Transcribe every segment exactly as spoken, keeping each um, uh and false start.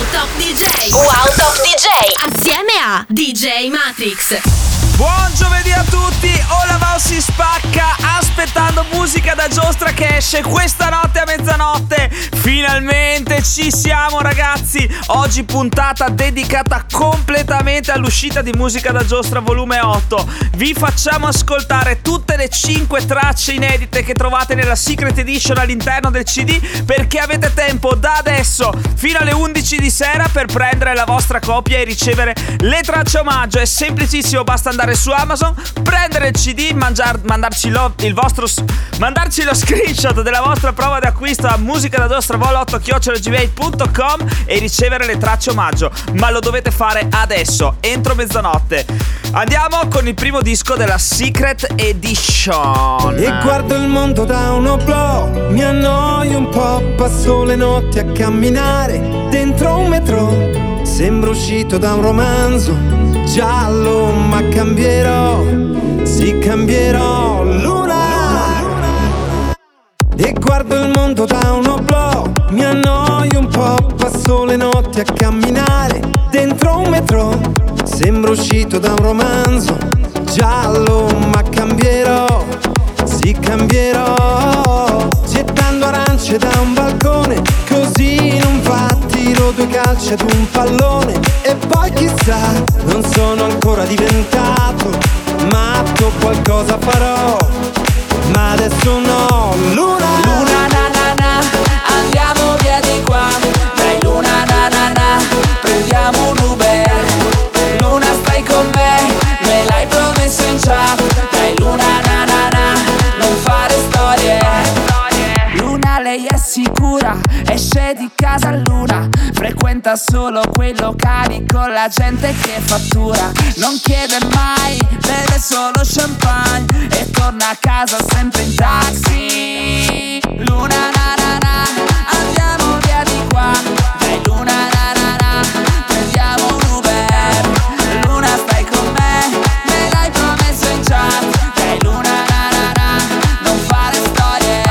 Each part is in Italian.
Wow Top D J. Wow Top D J assieme a D J Matrix. Buon giovedì a tutti, All About si spacca aspettando musica da giostra che esce questa notte a mezzanotte. Finalmente ci siamo ragazzi, oggi puntata dedicata completamente all'uscita di musica da giostra volume otto. Vi facciamo ascoltare tutte le cinque tracce inedite che trovate nella Secret Edition all'interno del C D, perché avete tempo da adesso fino alle undici di sera per prendere la vostra copia e ricevere le tracce omaggio. È semplicissimo, basta andare su Amazon, prendere il C D, mangiar, mandarci, lo, il vostro, mandarci lo screenshot della vostra prova di acquisto a musica da giostra vol otto chiocciola gmail punto com e ricevere le tracce omaggio, ma lo dovete fare adesso, entro mezzanotte. Andiamo con il primo disco della Secret Edition. E guardo il mondo da uno blog, mi annoio un po', passo le notti a camminare dentro un metro. Sembro uscito da un romanzo giallo, ma cambierò, sì cambierò l'ora. E guardo il mondo da uno blog, mi annoio un po', passo le notti a camminare dentro un metro. Sembro uscito da un romanzo giallo, ma cambierò, sì cambierò. Gettando arance da un balcone, così non va, tiro due calci ad un pallone e poi chissà, non sono ancora diventato matto, qualcosa farò, ma adesso no. Luna, luna na na na, andiamo via di qua, dai luna na na na, prendiamo un Uber. Luna stai con me, me l'hai promesso in chat, dai luna na na na, non fare storie. Luna lei è sicura, esce di casa a luna, frequenta solo quei locali con la gente che fattura. Non chiede mai, beve solo champagne e torna a casa sempre in taxi. Luna na na na, andiamo via di qua, dai luna na na na, prendiamo un Uber. Luna stai con me, me l'hai promesso in chat, dai luna na na na, non fare storie.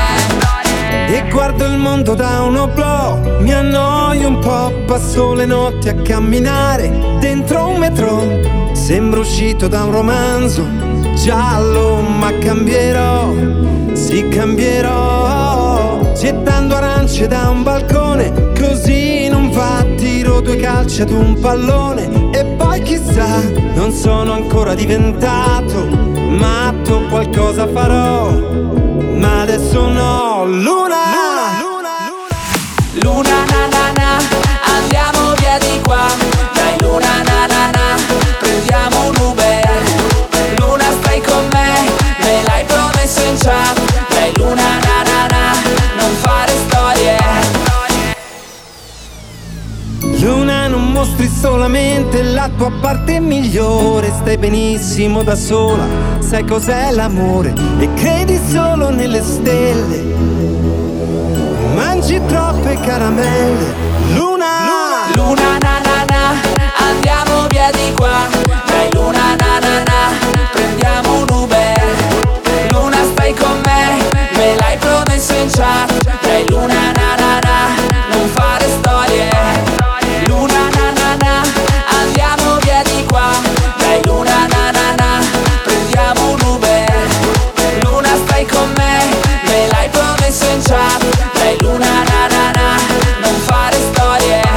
E guardo il mondo da uno blog, mi annoio un po', passo le notti a camminare dentro un metro. Sembro uscito da un romanzo giallo, ma cambierò, sì cambierò. Gettando arance da un balcone, così non va, tiro due calci ad un pallone e poi chissà, non sono ancora diventato matto, qualcosa farò, ma adesso no. Luna, luna na na na, andiamo via di qua, dai luna na na na, prendiamo un Uber. Luna stai con me, me l'hai promesso in chat, dai luna na na na, non fare storie. Luna non mostri solamente la tua parte migliore, stai benissimo da sola, sai cos'è l'amore e credi solo nelle stelle. Mangi troppe caramelle. Luna, luna na na na, andiamo via di qua, dai luna na na na, prendiamo un Uber. Luna stai con me, me l'hai promesso in chat, dai luna na na na, non fare storie. Luna na na na, andiamo via di qua, dai luna na na na, prendiamo un Uber. Luna stai con me, me l'hai promesso in chat, dai luna na na na, non fare storie.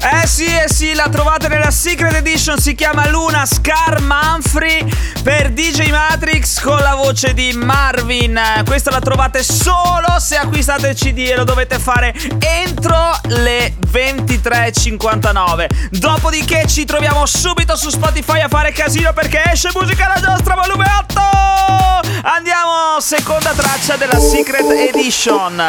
Eh sì, eh sì, la trovate nella Secret Edition, si chiama Luna, Scar Manfri per D J Matrix con la voce di Marvin. Questa la trovate solo se acquistate il C D e lo dovete fare entro le ventitré e cinquantanove. Dopodiché ci troviamo subito su Spotify a fare casino perché esce musica la giostra volume otto. Andiamo, seconda traccia della Secret Edition.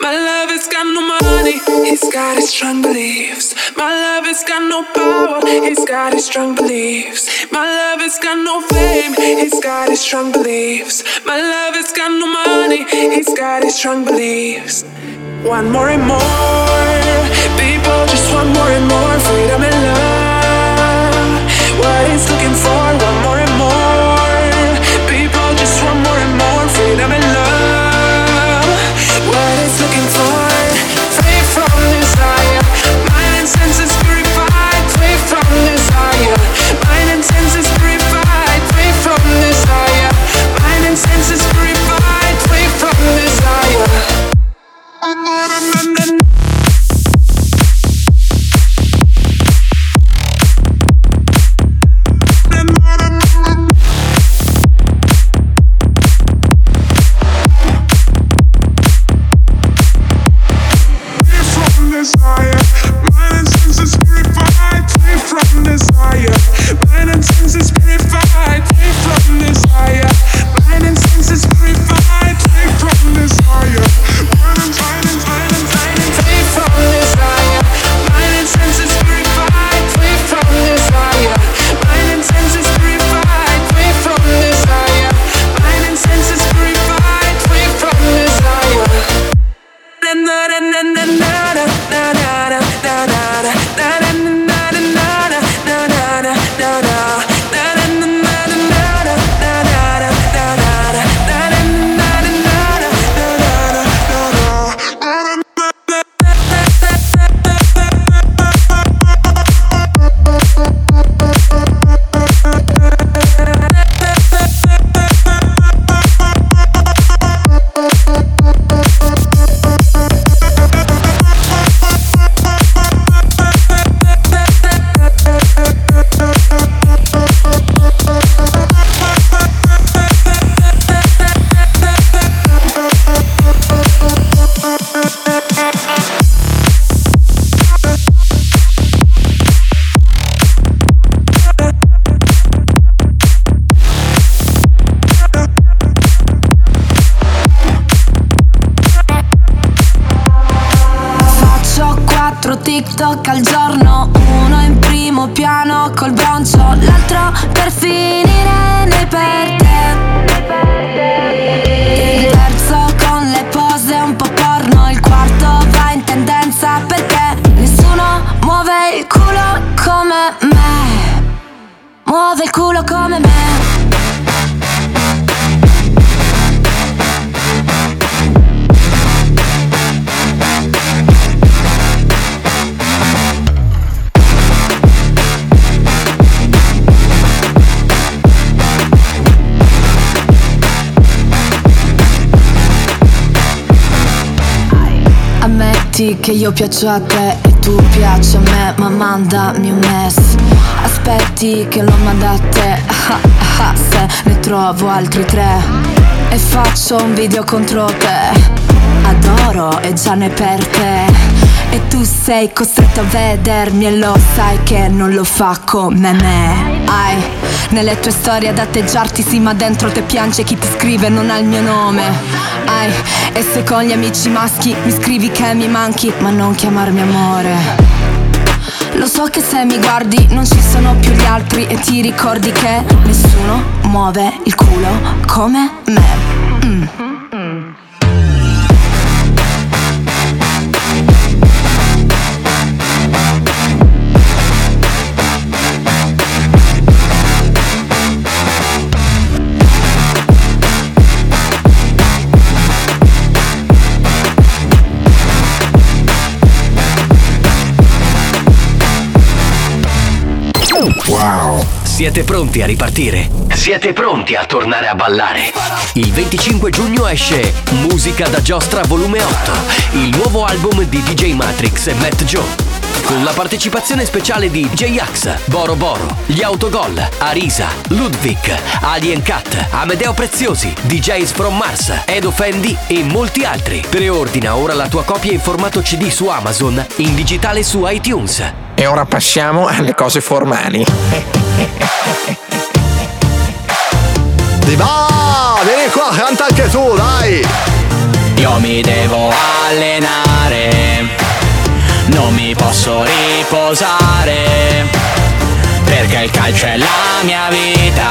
My love has got no money, he's got his strong beliefs. My love has got no power, he's got his strong beliefs. My love has got no fame, he's got his strong beliefs. My love has got no money, he's got his strong beliefs. One more and more, people just want more and more freedom and love. piano col bronzo, l'altro per finire ne per te. Il terzo con le pose un po' porno, il quarto va in tendenza perché nessuno muove il culo come me. Muove il culo come me. Che io piaccio a te e tu piaci a me, ma mandami un mess. Aspetti che lo manda a te, ah, ah, ah, se ne trovo altri tre e faccio un video contro te. Adoro e già ne per te, e tu sei costretto a vedermi e lo sai che non lo fa come me. Ai, nelle tue storie ad atteggiarti sì, ma dentro te piange chi ti scrive non ha il mio nome. Ai, e se con gli amici maschi mi scrivi che mi manchi, ma non chiamarmi amore. Lo so che se mi guardi non ci sono più gli altri e ti ricordi che nessuno muove il culo come me. Mm. Wow. Siete pronti a ripartire? Siete pronti a tornare a ballare? Il venticinque giugno esce Musica da Giostra volume otto, il nuovo album di D J Matrix e Matt Joe, con la partecipazione speciale di J-Ax, Boro Boro, Gli Autogol, Arisa, Ludwig, Alien Cat, Amedeo Preziosi, D Js From Mars, Edo Fendi e molti altri. Preordina ora la tua copia in formato C D su Amazon, in digitale su iTunes. E ora passiamo alle cose formali. Di va, vieni qua, canta anche tu, dai! Io mi devo allenare, non mi posso riposare, perché il calcio è la mia vita,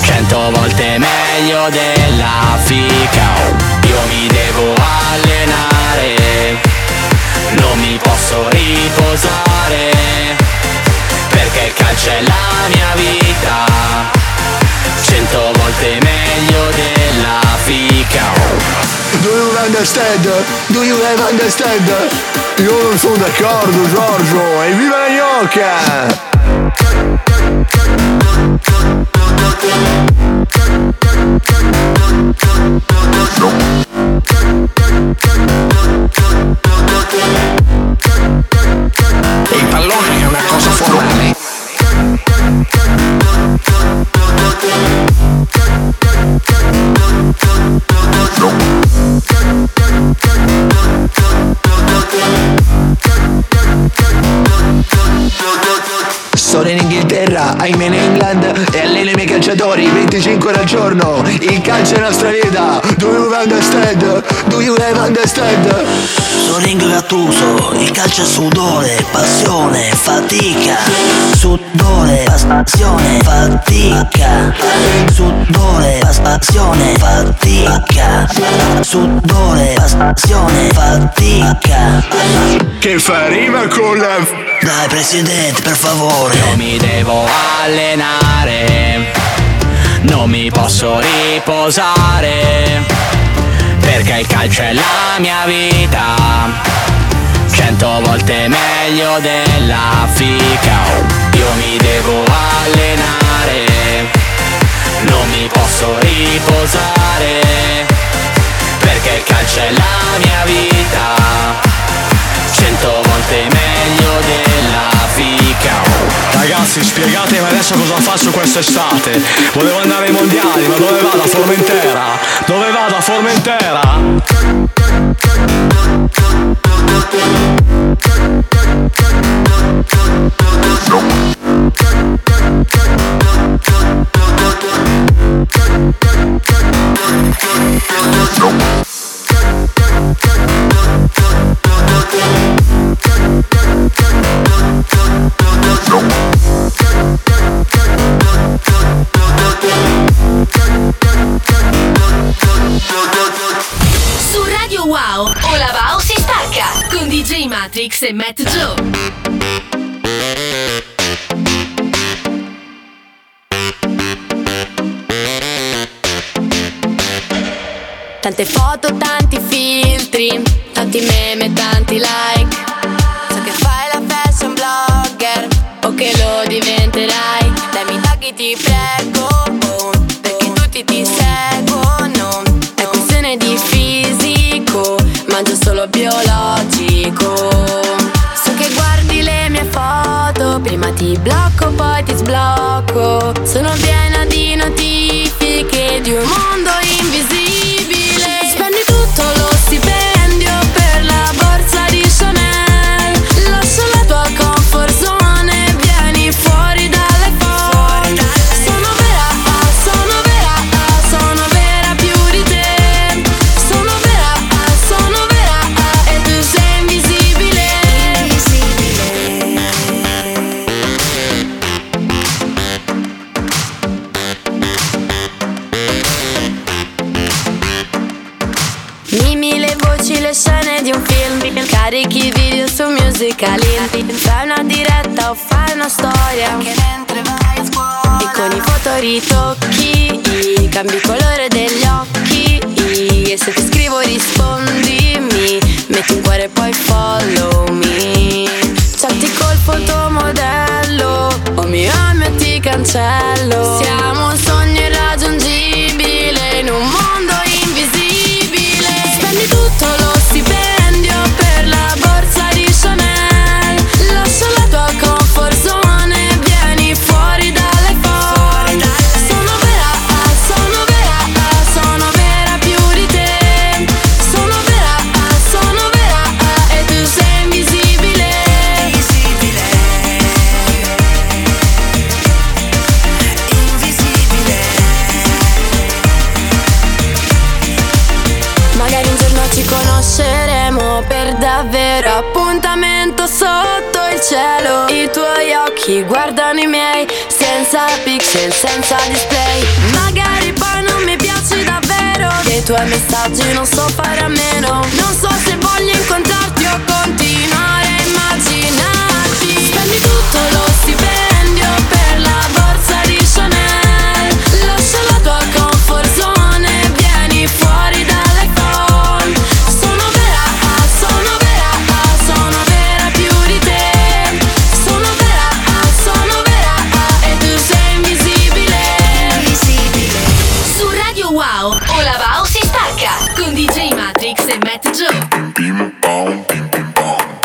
cento volte meglio della fica. Io mi devo allenare, non mi posso riposare, perché il calcio è la mia vita, cento volte meglio della fica. Do you understand? Do you understand? Io non sono d'accordo, Giorgio, e viva la gnocca! Il pallone è una cosa formale. Sono in Inghilterra, I'm in England, e alleno i miei calciatori venticinque ore al giorno. Il calcio è la nostra vita. Do you understand? Do you understand? Sono in Gattuso, il calcio è sudore, passione, fatica. Sudore, passione, fatica. Sudore, passione, fatica. Sudore, passione, fatica. Che fa rima con la... Dai presidente, per favore. Io mi devo allenare, non mi posso riposare, perché il calcio è la mia vita, cento volte meglio della fica. Io mi devo allenare, non mi posso riposare, perché il calcio è la mia vita, cento volte meglio della fica. Ragazzi, spiegatemi adesso cosa faccio quest'estate. Volevo andare ai mondiali, ma dove vado? A Formentera. Dove vado? A Formentera. No. No. Matrix e Matt Joe. Tante foto, tanti filtri, tanti meme, tanti like. So che fai la fashion blogger o che lo diventerai. Dai, mi tagli, ti prego, oh, perché tutti ti seguono. È questione di fisico, mangio solo biologico. So che guardi le mie foto, prima ti blocco, poi ti sblocco. Sono piena di notifiche di un mondo invisibile. Carichi video su Musical.ly, fai una diretta o fai una storia anche mentre vai a scuola. E con i foto ritocchi, cambi il colore degli occhi. E se ti scrivo rispondimi, metti un cuore e poi follow me. Chatti col fotomodello, o mi ami o ti cancello. Siamo un sogno irraggiungibile in un mondo invisibile. Spendi tutto lo stipendio per la borsa di Chanel, lascia la tua comfort zone, vieni fuori dalle forme. Sono vera, sono vera, sono vera più di te. Sono vera, sono vera e tu sei invisibile. Invisibile, invisibile. Magari un giorno ci conosceremo per davvero, appuntamento sotto il cielo. I tuoi occhi guardano i miei, senza pixel, senza display. Magari poi non mi piaci davvero, dei tuoi messaggi non so fare a meno. Non so se voglio incontrarti o continuare a immaginarti. Spendi tutto lo stipendio per la borsa di Chanel, lascia la tua comfort zone, vieni fuori dalle forme. Bim bam, bim bim bam.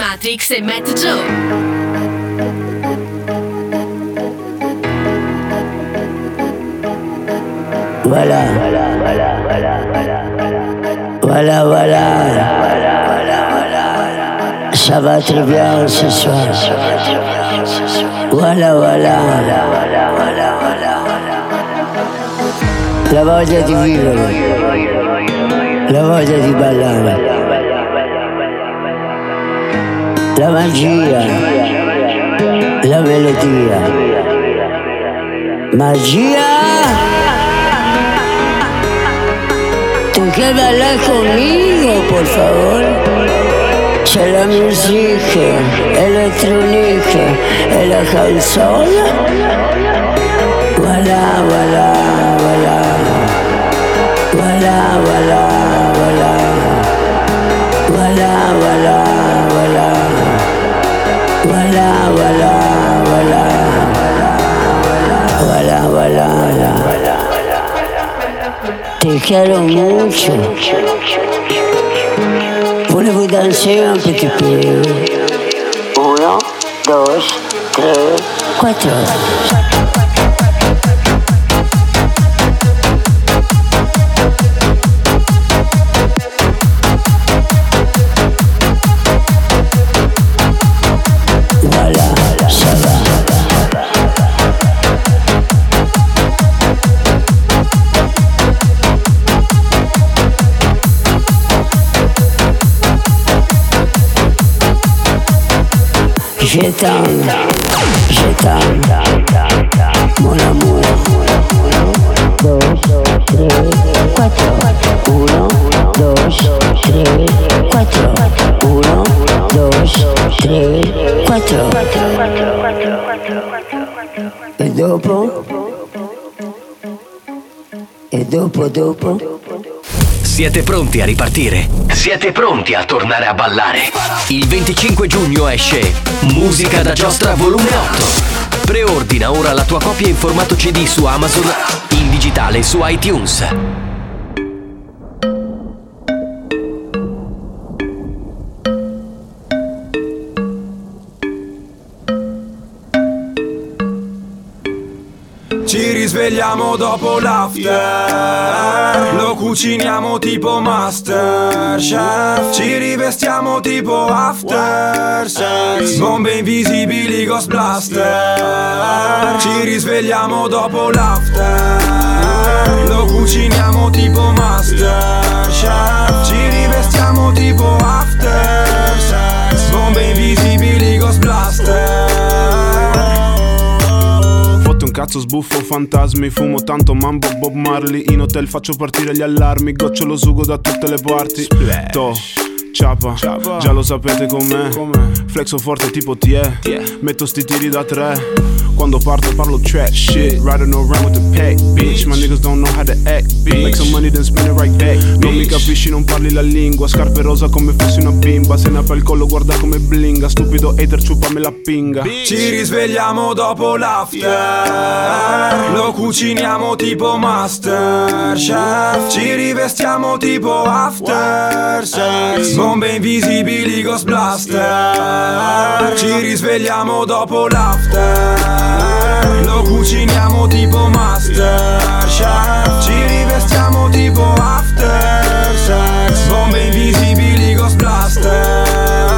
Matrix e Matt Joe. Voilà, voilà, voilà, voilà, voilà, voilà, voilà, ça va très bien ce soir. Voilà, voilà, la voglia di vivere, la voglia di ballare. La magia, la melodia, magia. Tú que bailas conmigo, por favor. C'è la musica elettronica e la canzone. Voilà, voilà, voilà, voilà, voilà, voilà, voilà, voilà. Voilà, voilà, voilà, voilà, voilà, voilà. Te quiero mucho. Volevo danzare un petit peu. Uno, dos, tre, quattro. Je t'aime, je t'aime, mon amour. Dos, tres, cuatro. Uno, dos, tres, cuatro. Uno, dos, tres, cuatro. E dopo? E dopo, dopo? Siete pronti a ripartire? Siete pronti a tornare a ballare? Il venticinque giugno esce Musica da Giostra volume otto. Preordina ora la tua copia in formato C D su Amazon, in digitale su iTunes. Ci risvegliamo dopo l'after, lo cuciniamo tipo master chef, ci rivestiamo tipo after sex, bombe invisibili ghost blaster. Ci risvegliamo dopo l'after, lo cuciniamo tipo master chef, ci rivestiamo tipo after sex, bombe invisibili ghost blaster. Un cazzo sbuffo fantasmi, fumo tanto mambo Bob Marley, in hotel faccio partire gli allarmi, goccio lo sugo da tutte le parti. Splash. To, ciapa, ciapa, già lo sapete com'è, com'è. Flexo forte tipo T E, yeah. Metto sti tiri da tre. Quando parto parlo trash shit, riding around with the pack, bitch. My niggas don't know how to act, bitch. Make some money then spend it right back, bitch. Non mi capisci, non parli la lingua. Scarpe rosa come fossi una bimba, se ne apre il collo guarda come blinga. Stupido hater ciuppami la pinga, bitch. Ci risvegliamo dopo l'after, lo cuciniamo tipo master chef, ci rivestiamo tipo after sex, bombe invisibili ghost blaster. Ci risvegliamo dopo l'after, lo cuciniamo tipo Master Chef, ci rivestiamo tipo After Sex, bombe invisibili, Ghost Blaster.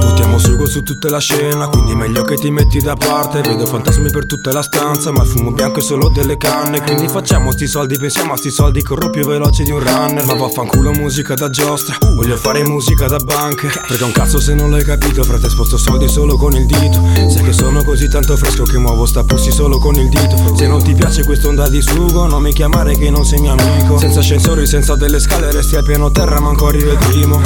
Buttiamo sugo su tutta la scena, quindi è meglio che ti metti da parte. Vedo fantasmi per tutta la stanza, ma il fumo bianco è solo delle canne. Quindi facciamo sti soldi, pensiamo a sti soldi, corro più veloce di un runner. Ma vaffanculo musica da giostra, voglio fare musica da banca. Perché un cazzo se non l'hai capito, frate, sposto soldi solo con il dito. Sai che sono così tanto fresco che muovo sta pussi solo con il dito. Se non ti piace quest'onda di sugo, non mi chiamare che non sei mio amico. Senza ascensori, senza delle scale, resti al piano terra, manco arrivi il primo.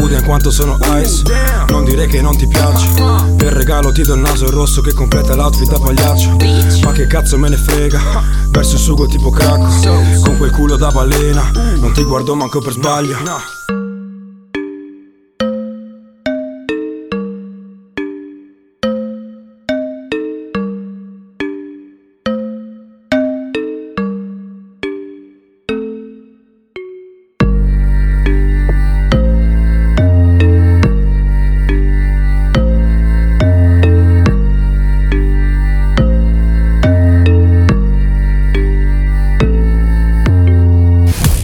Uda in quanto sono ice, non dire che non ti piace. Per regalo ti do il naso rosso che completa l'outfit da pagliaccio. Ma che cazzo me ne frega, verso il sugo tipo cracco. Con quel culo da balena, non ti guardo manco per sbaglio.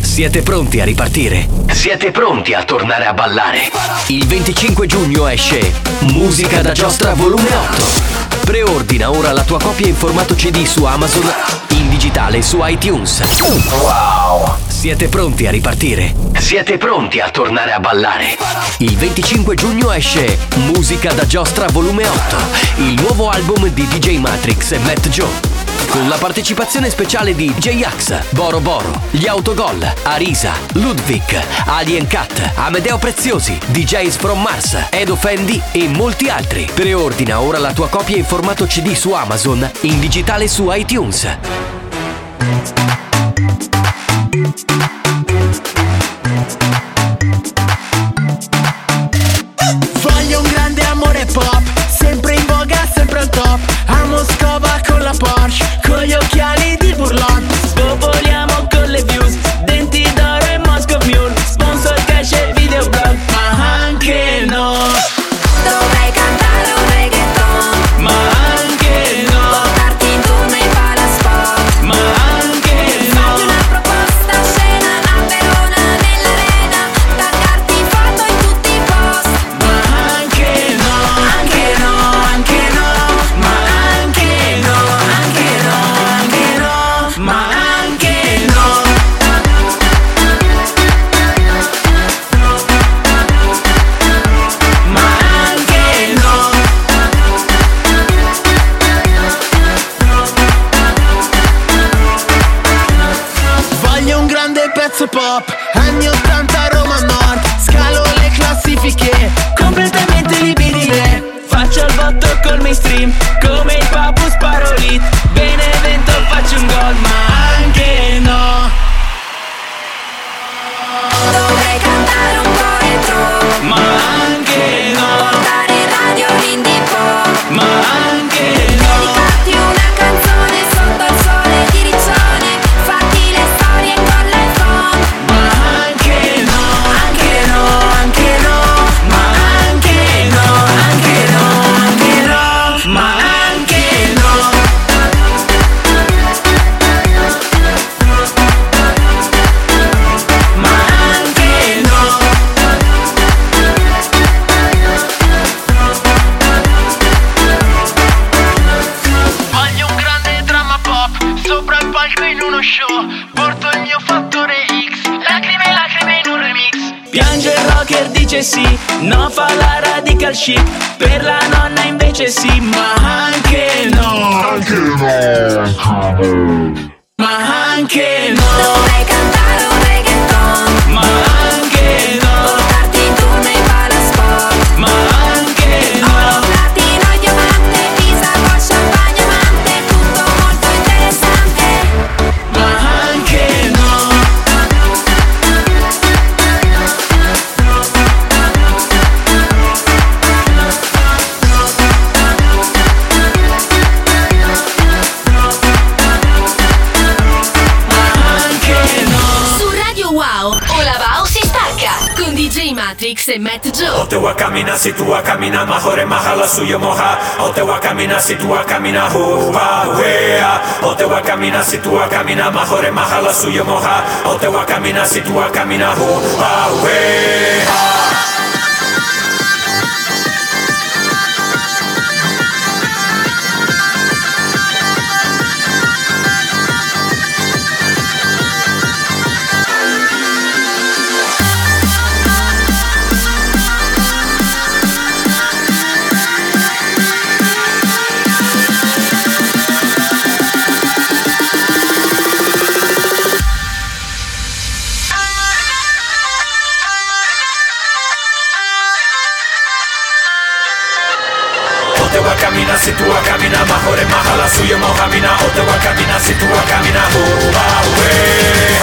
Siete pronti a ripartire? Siete pronti a tornare a ballare? Il venticinque giugno esce Musica da Giostra volume otto. Preordina ora la tua copia in formato C D su Amazon, in digitale su iTunes. Wow! Siete pronti a ripartire? Siete pronti a tornare a ballare? Il venticinque giugno esce Musica da Giostra volume otto, il nuovo album di D J Matrix e Matt Joe, con la partecipazione speciale di J-Ax, Boro Boro, Gli Autogol, Arisa, Ludwig, Alien Cat, Amedeo Preziosi, D Js From Mars, Edo Fendi e molti altri. Preordina ora la tua copia in formato C D su Amazon, in digitale su iTunes. Voglio un grande amore pop, sempre in voga, sempre al top. A Moscova con la Porsche, con gli occhiali di Burlon, spovoliamo con le views, denti d'oro e Moscow Mule, sponsor cash e videoblog, ma anche no. Dovrei cantare un reggaeton, ma anche no. Portarti in tu nei palasport, ma anche no. Fatti una proposta a cena, a Verona, nell'arena, taggarti in foto in tutti i post, ma anche no. Anche no, anche no. Pop, anni ottanta Roma Nord, scalo le classifiche, completamente libidine. Faccio il botto col mainstream, come il Papu sparo hit, Benevento faccio un gol, ma anche no. Dovrei cantare un po' retro, ma anche no. Portare radio indie pop, ma anche no. Sì, no, fa la radical chic, per la nonna invece sì, ma anche no. Anche no. Ma anche no. Dovrei cantare un reggaeton, ma anche no. Portarti in tour nei palasport, ma anche no. Platino, diamante, visa con champagne amante, tutto molto interessante, ma anche no. Matrix e Matt Joe. O te voy a caminar si tú a caminar, mejor es más la suya moja. O te voy a caminar si tú a caminar, uva, wea. O te voy a caminar si tú a caminar, mejor es más la suya moja. O te voy a caminar si tú a caminar, uva, wea. Si tú a caminar, mejor es más a la suya, moja mina. O te voy a caminar, si tú a caminar, oh, ah, wey.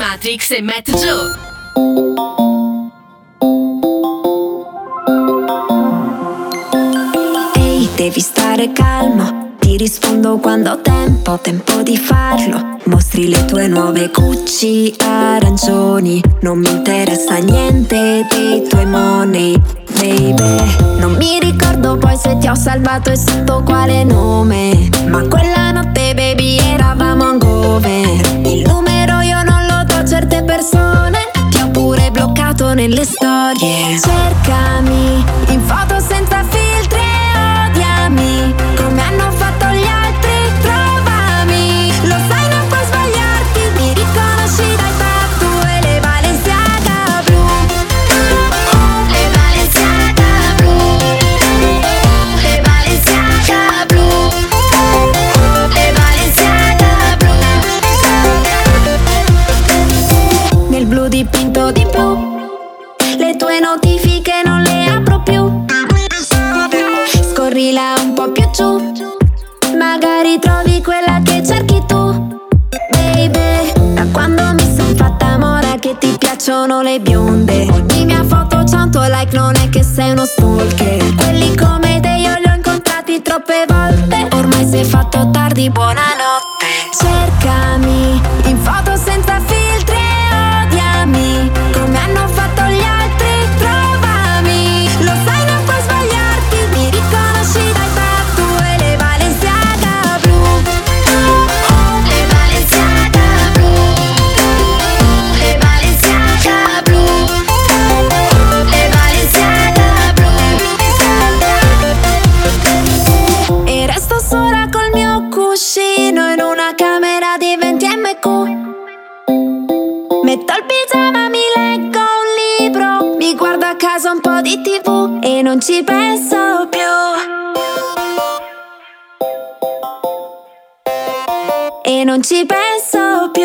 Matrix e Matt Joe. Ehi, devi stare calmo, ti rispondo quando ho tempo, tempo di farlo. Mostri le tue nuove Gucci arancioni, non mi interessa niente dei tuoi money, baby. Non mi ricordo poi se ti ho salvato e sotto quale nome, ma quella notte, baby, eravamo hangover. Il numero io non certe persone ti ho pure bloccato nelle storie. Cercami in foto senza filtri e odiami come hanno fatto gli altri, trovami. Lo sai non puoi sbagliarti, mi riconosci dai tattoo e le Balenciaga blu. Le Balenciaga blu. Le Balenciaga blu. Le Balenciaga blu. Nel blu dipinto di blu, le tue notifiche non le apro più. Scorrila un po' più giù, magari trovi quella che cerchi tu, baby. Da quando mi son fatta mora che ti piacciono le bionde. Ogni mia foto cento like, non è che sei uno stalker. Quelli come te io li ho incontrati troppe volte. Ormai sei fatto tardi, buonanotte. Cercami in foto senza filtri, come hanno fatto gli altri, trovami. Lo sai non puoi sbagliarti, mi riconosci dai tattoo e le Balenciaga blu. Le Balenciaga blu. Le Balenciaga blu. Le Balenciaga blu. E resto sola col mio cuscino in una camera di venti millimetri. Metto il pigiama, mi leggo un libro, mi guardo a casa un po' di tv e non ci penso più. e non ci penso più.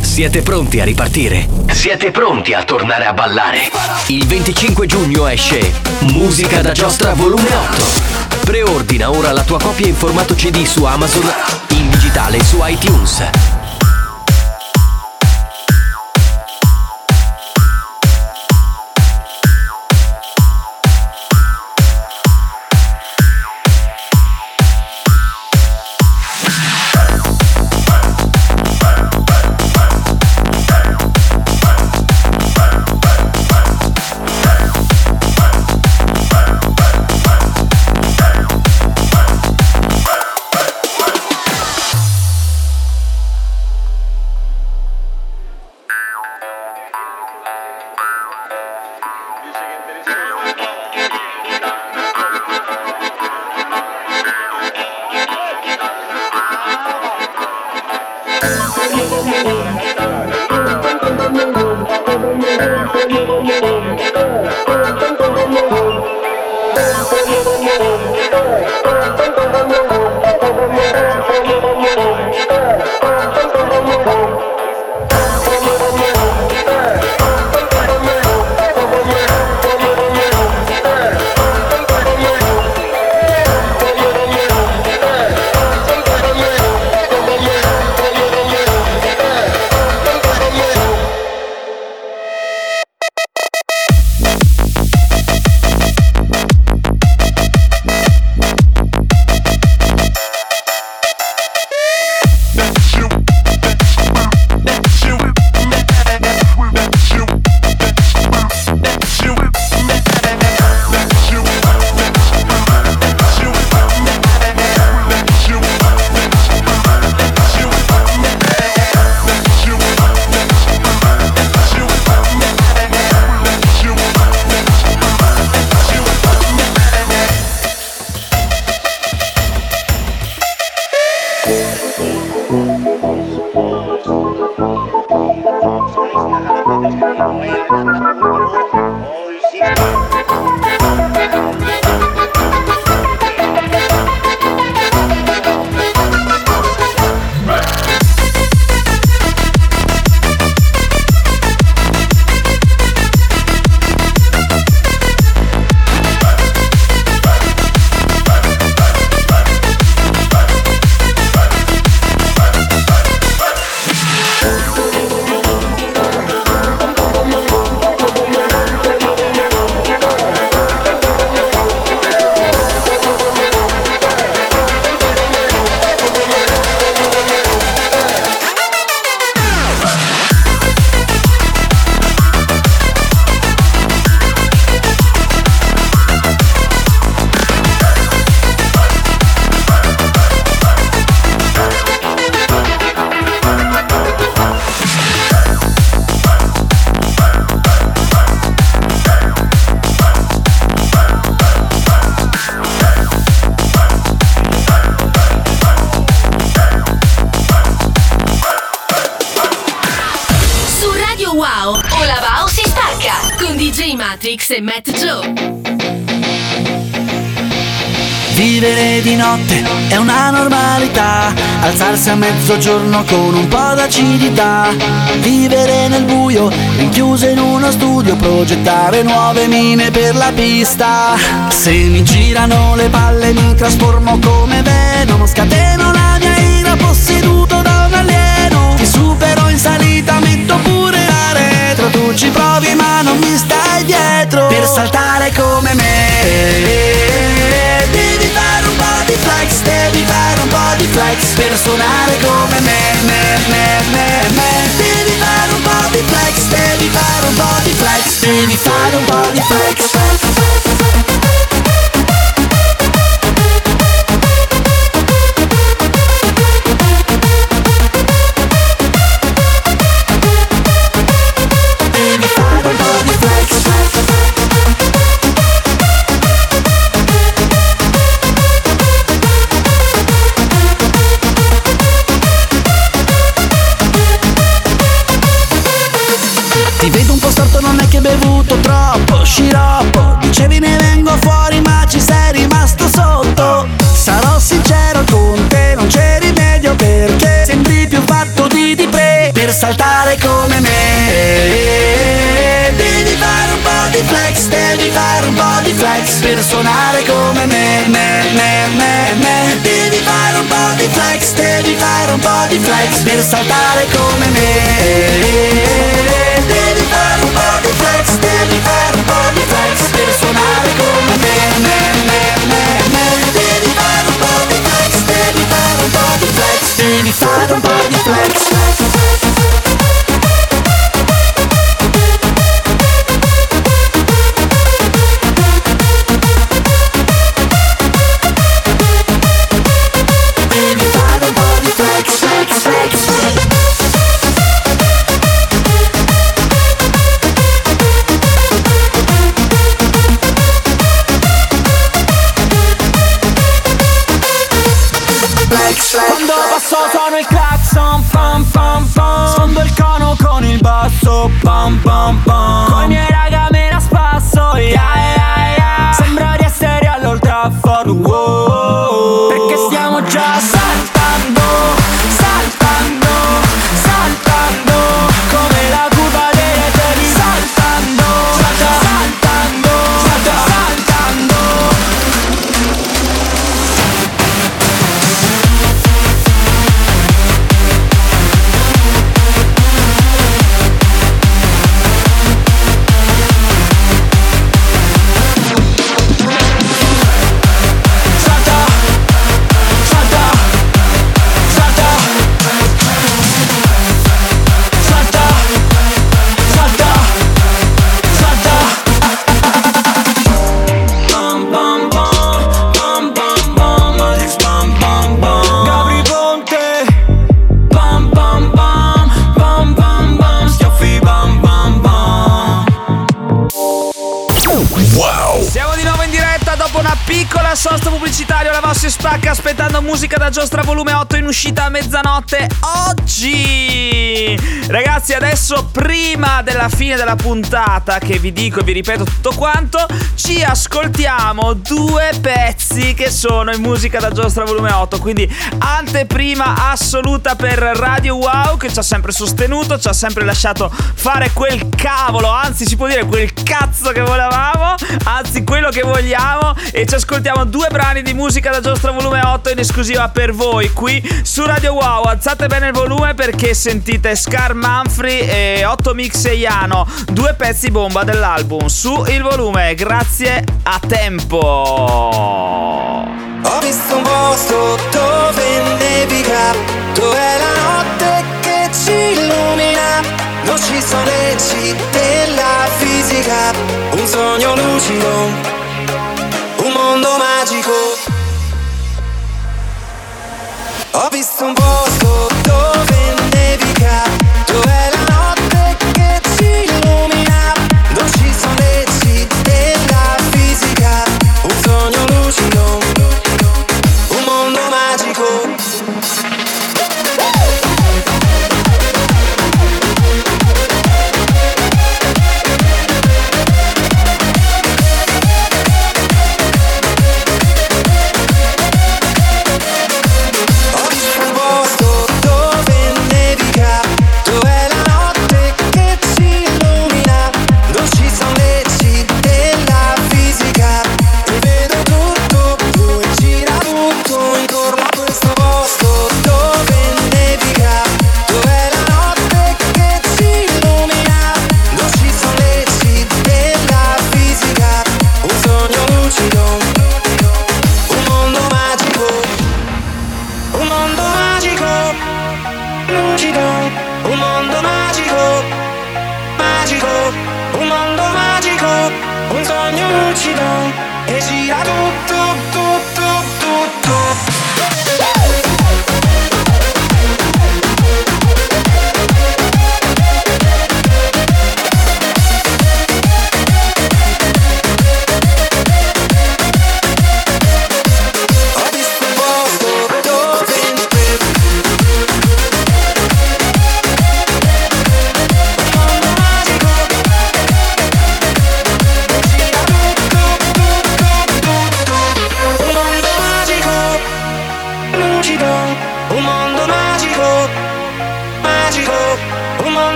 Siete pronti a ripartire? Siete pronti a tornare a ballare? Il venticinque giugno esce Musica da Giostra volume otto. Preordina ora la tua copia in formato C D su Amazon, in digitale su iTunes. E Matt Joe. Vivere di notte è una normalità, alzarsi a mezzogiorno con un po' d'acidità, vivere nel buio, rinchiuso in uno studio, progettare nuove mine per la pista. Se mi girano le palle mi trasformo come Venom, scateno la mia ira posseduto da un alieno, ti supero in salita, metto pure la retro, tu ci provi ma non mi stai dietro. Per saltare come me devi fare un po' di flex, devi fare un po' di flex. Per suonare come me, me, me, me, me, devi fare un po' di flex, devi fare un po' di flex, devi fare un po' di flex. Ti vedo un po' storto, non è che hai bevuto troppo sciroppo, per suonare come me, me, me, me, me. Devi fare un po' di flex, devi fare un po' di flex per saltare come me. Devi fare un po' di flex, devi fare un po' di flex per suonare come me, me, me, me, me. Devi fare un po' di flex, devi fare un po' di flex, devi fare un po' di flex. Bam bam bam, con i miei raga me la spasso, yeah, yeah, yeah. Sembra di essere all'Old Trafford, wow. Perché stiamo già saltando, saltando, saltando, come la curva degli eterni. Saltando, saltando, saltando, stacca aspettando musica da giostra volume otto in uscita a mezzanotte oggi. Ragazzi, adesso prima della fine della puntata, che vi dico e vi ripeto tutto quanto, ci ascoltiamo due pezzi che sono in musica da giostra volume otto, quindi anteprima assoluta per Radio Wow, che ci ha sempre sostenuto, ci ha sempre lasciato fare quel cavolo, anzi si può dire quel cazzo che volevamo, anzi quello che vogliamo, e ci ascoltiamo due brani di musica da giostra volume otto in esclusiva per voi qui su Radio Wow. Alzate bene il volume perché sentite Scar Manfri e otto Mixeiano, due pezzi bomba dell'album. Su il volume, grazie a tempo. Ho visto un posto dove nevica, dove è la notte che ci illumina, non ci sono leggi della fisica, un sogno lucido, un mondo magico. Ho visto un posto dove nevica, dove è la notte che ci illumina, non ci sono leggi della fisica, un sogno lucido, un mondo magico.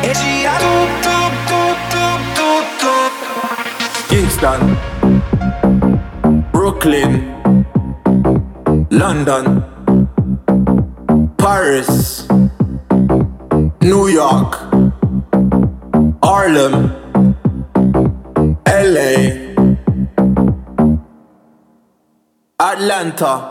E gira tutto, tutto, tutto. Brooklyn, London, Paris, New York, Harlem, L A, Atlanta.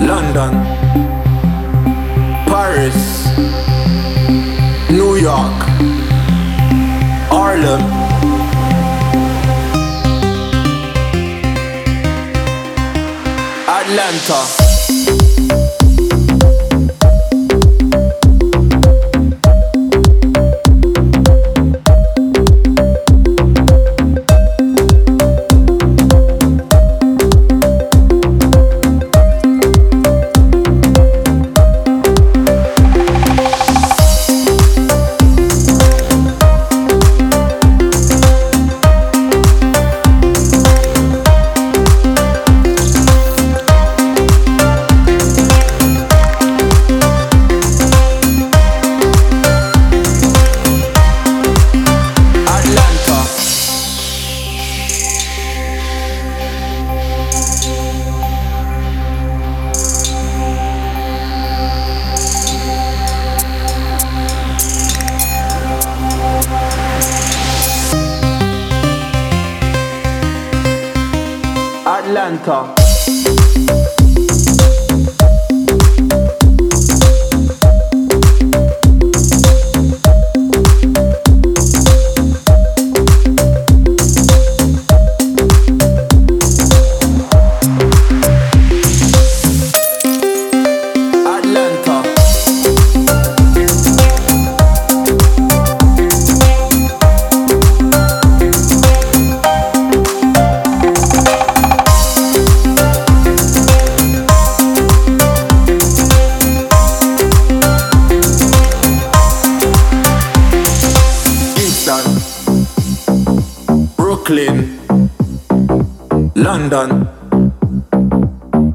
London,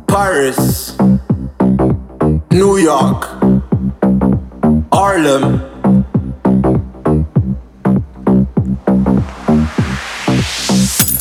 Paris, New York, Harlem,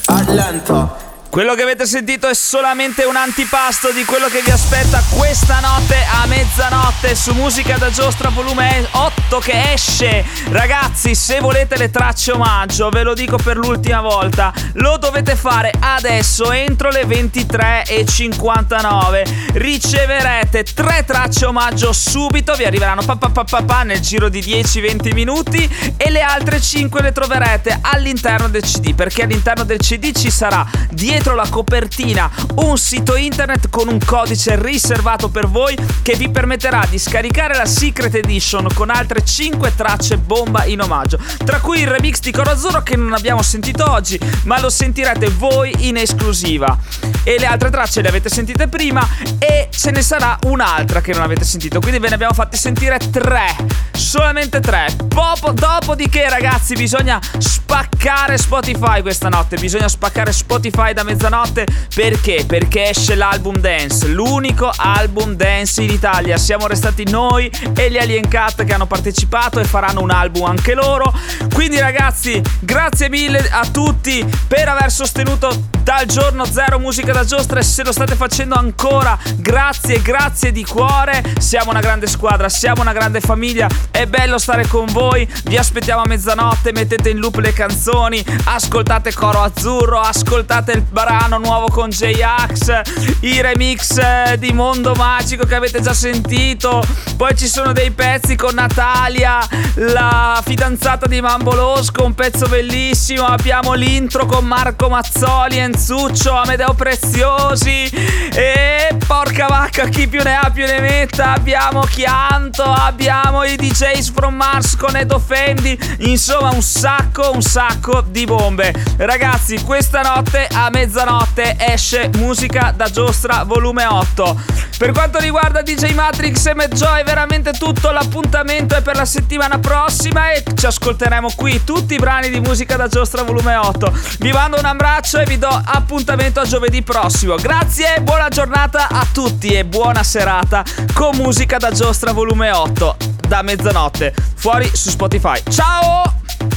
Atlanta. Quello che avete sentito è solamente un antipasto di quello che vi aspetta questa notte a mezzanotte su Musica da Giostra volume otto che esce. Ragazzi, se volete le tracce omaggio, ve lo dico per l'ultima volta, lo dovete fare adesso entro le ventitré e cinquantanove. Riceverete tre tracce omaggio subito, vi arriveranno pa pa pa pa pa nel giro di dieci venti minuti e le altre cinque le troverete all'interno del C D, perché all'interno del C D ci sarà dietro la copertina un sito internet con un codice riservato per voi che vi permetterà di scaricare la Secret Edition con altre cinque tracce bomba in omaggio, tra cui il remix di Coro Azzurro che non abbiamo sentito oggi ma lo sentirete voi in esclusiva, e le altre tracce le avete sentite prima e ce ne sarà un'altra che non avete sentito, quindi ve ne abbiamo fatti sentire tre, solamente tre. Pop- dopodiché ragazzi bisogna spaccare Spotify questa notte, bisogna spaccare Spotify da mezzanotte, perché? Perché esce l'album dance, l'unico album dance in Italia, siamo restati noi e gli Alien Cat che hanno partecipato e faranno un album anche loro, quindi ragazzi grazie mille a tutti per aver sostenuto dal giorno zero Musica da Giostra e se lo state facendo ancora grazie, grazie di cuore, siamo una grande squadra, siamo una grande famiglia, è bello stare con voi, vi aspettiamo a mezzanotte, mettete in loop le canzoni, ascoltate Coro Azzurro, ascoltate il brano nuovo con J-Ax, i remix di Mondo Magico che avete già sentito, Poi ci sono dei pezzi con Natalia, la fidanzata di Mambolosco, un pezzo bellissimo. Abbiamo l'intro con Marco Mazzoli, Enzuccio, Amedeo Preziosi e porca vacca, chi più ne ha più ne metta. Abbiamo Chianto, abbiamo i D Js From Mars con Edo Fendi. Insomma un sacco, un sacco di bombe. Ragazzi, questa notte a mezzanotte esce Musica da Giostra volume otto. Per quanto riguarda D J Matrix e Matt Joe è veramente tutto, l'appuntamento è per la settimana prossima e ci ascolteremo qui tutti i brani di Musica da Giostra volume otto. Vi mando un abbraccio e vi do appuntamento a giovedì prossimo. Grazie, buona giornata a tutti e buona serata con Musica da Giostra volume otto da mezzanotte, fuori su Spotify. Ciao!